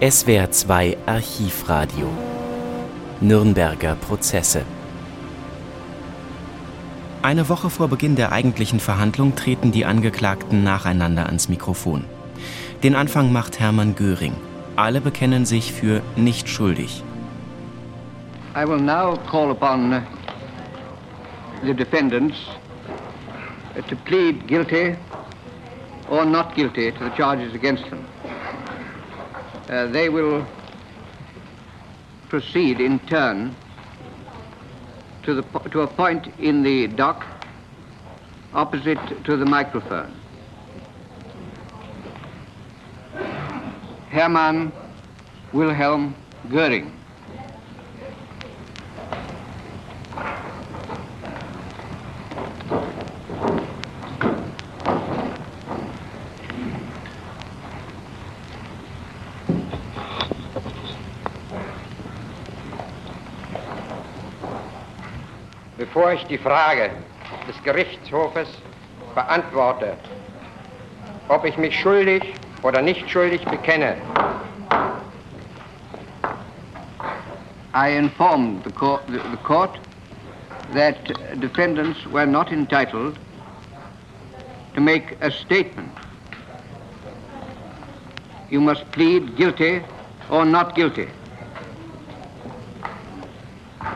SWR2 Archivradio. Nürnberger Prozesse. Eine Woche vor Beginn der eigentlichen Verhandlung treten die Angeklagten nacheinander ans Mikrofon. Den Anfang macht Hermann Göring. Alle bekennen sich für nicht schuldig. I will now call upon the defendants to plead guilty or not guilty to the charges against them. They will proceed in turn to a point in the dock opposite to the microphone. Hermann Wilhelm Göring. Bevor ich die Frage des Gerichtshofes beantworte, ob ich mich schuldig oder nicht schuldig bekenne. I informed the court that defendants were not entitled to make a statement. You must plead guilty or not guilty.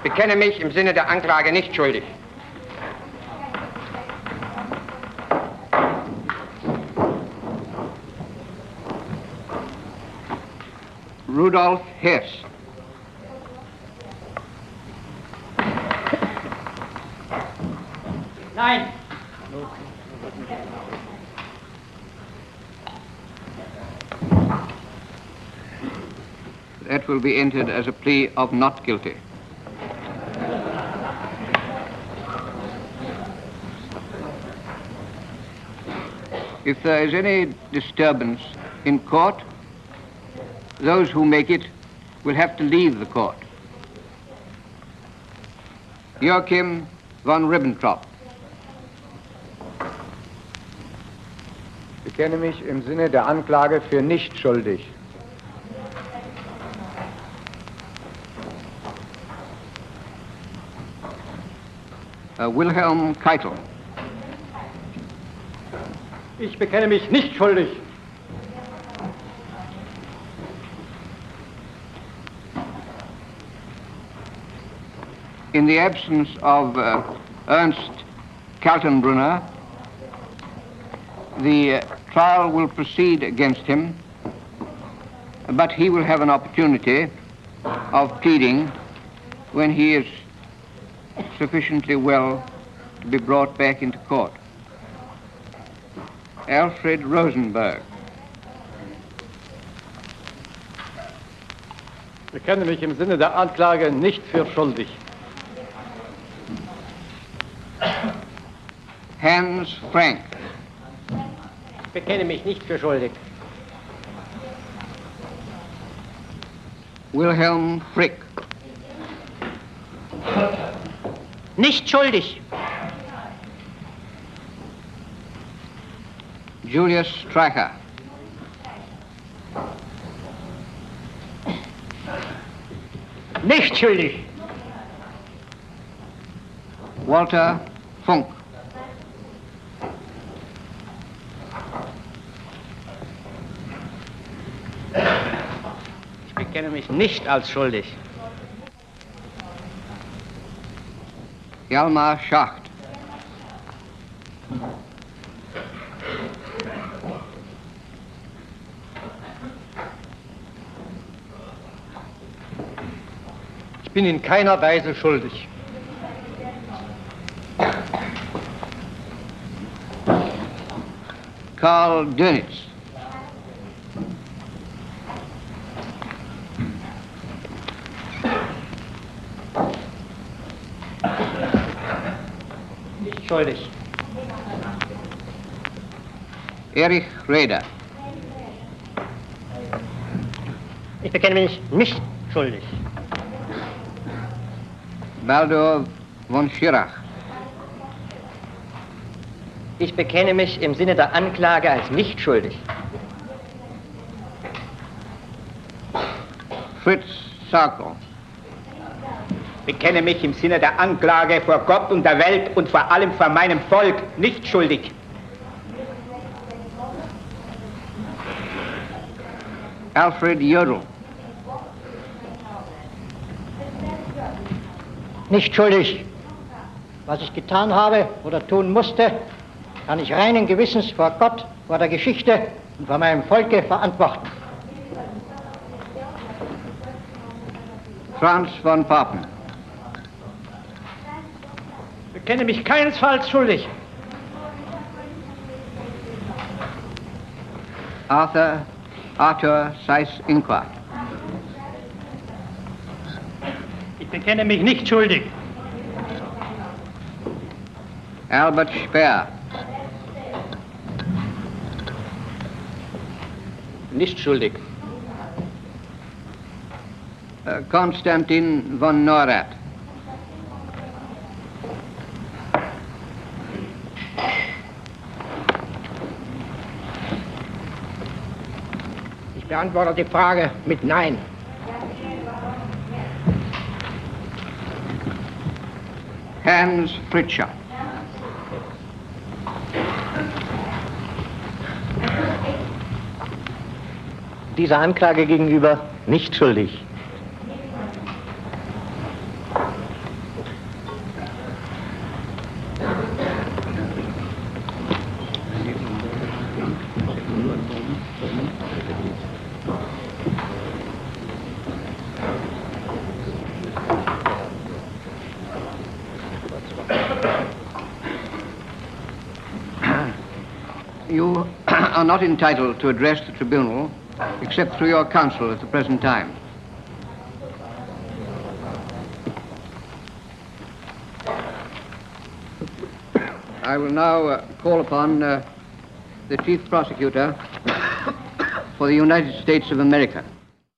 Bekenne mich im Sinne der Anklage nicht schuldig. Rudolf Hess. Nein. That will be entered as a plea of not guilty. If there is any disturbance in court, those who make it will have to leave the court. Joachim von Ribbentrop. Ich bekenne mich im Sinne der Anklage für nicht schuldig. Wilhelm Keitel. Ich bekenne mich nicht schuldig. In the absence of Ernst Kaltenbrunner, the trial will proceed against him, but he will have an opportunity of pleading when he is sufficiently well to be brought back into court. Alfred Rosenberg. Ich bekenne mich im Sinne der Anklage nicht für schuldig. Hans Frank. Ich bekenne mich nicht für schuldig. Wilhelm Frick. Nicht schuldig. Julius Streicher. Nicht schuldig. Walter Funk. Ich bekenne mich nicht als schuldig. Hjalmar Schacht. Ich bin in keiner Weise schuldig. Karl Dönitz. Nicht schuldig. Erich Raeder. Ich bekenne mich nicht schuldig. Baldur von Schirach. Ich bekenne mich im Sinne der Anklage als nicht schuldig. Fritz Sauckel. Ich bekenne mich im Sinne der Anklage vor Gott und der Welt und vor allem vor meinem Volk nicht schuldig. Alfred Jodl. Nicht schuldig. Was ich getan habe oder tun musste, kann ich reinen Gewissens vor Gott, vor der Geschichte und vor meinem Volke verantworten. Franz von Papen. Ich bekenne mich keinesfalls schuldig. Arthur Seiss-Inquart. Ich bekenne mich nicht schuldig. Albert Speer. Nicht schuldig. Konstantin von Norat. Ich beantworte die Frage mit Nein. Hans Fritscher. Dieser Anklage gegenüber nicht schuldig. You are not entitled to address the tribunal except through your counsel at the present time. I will now call upon the Chief Prosecutor for the United States of America.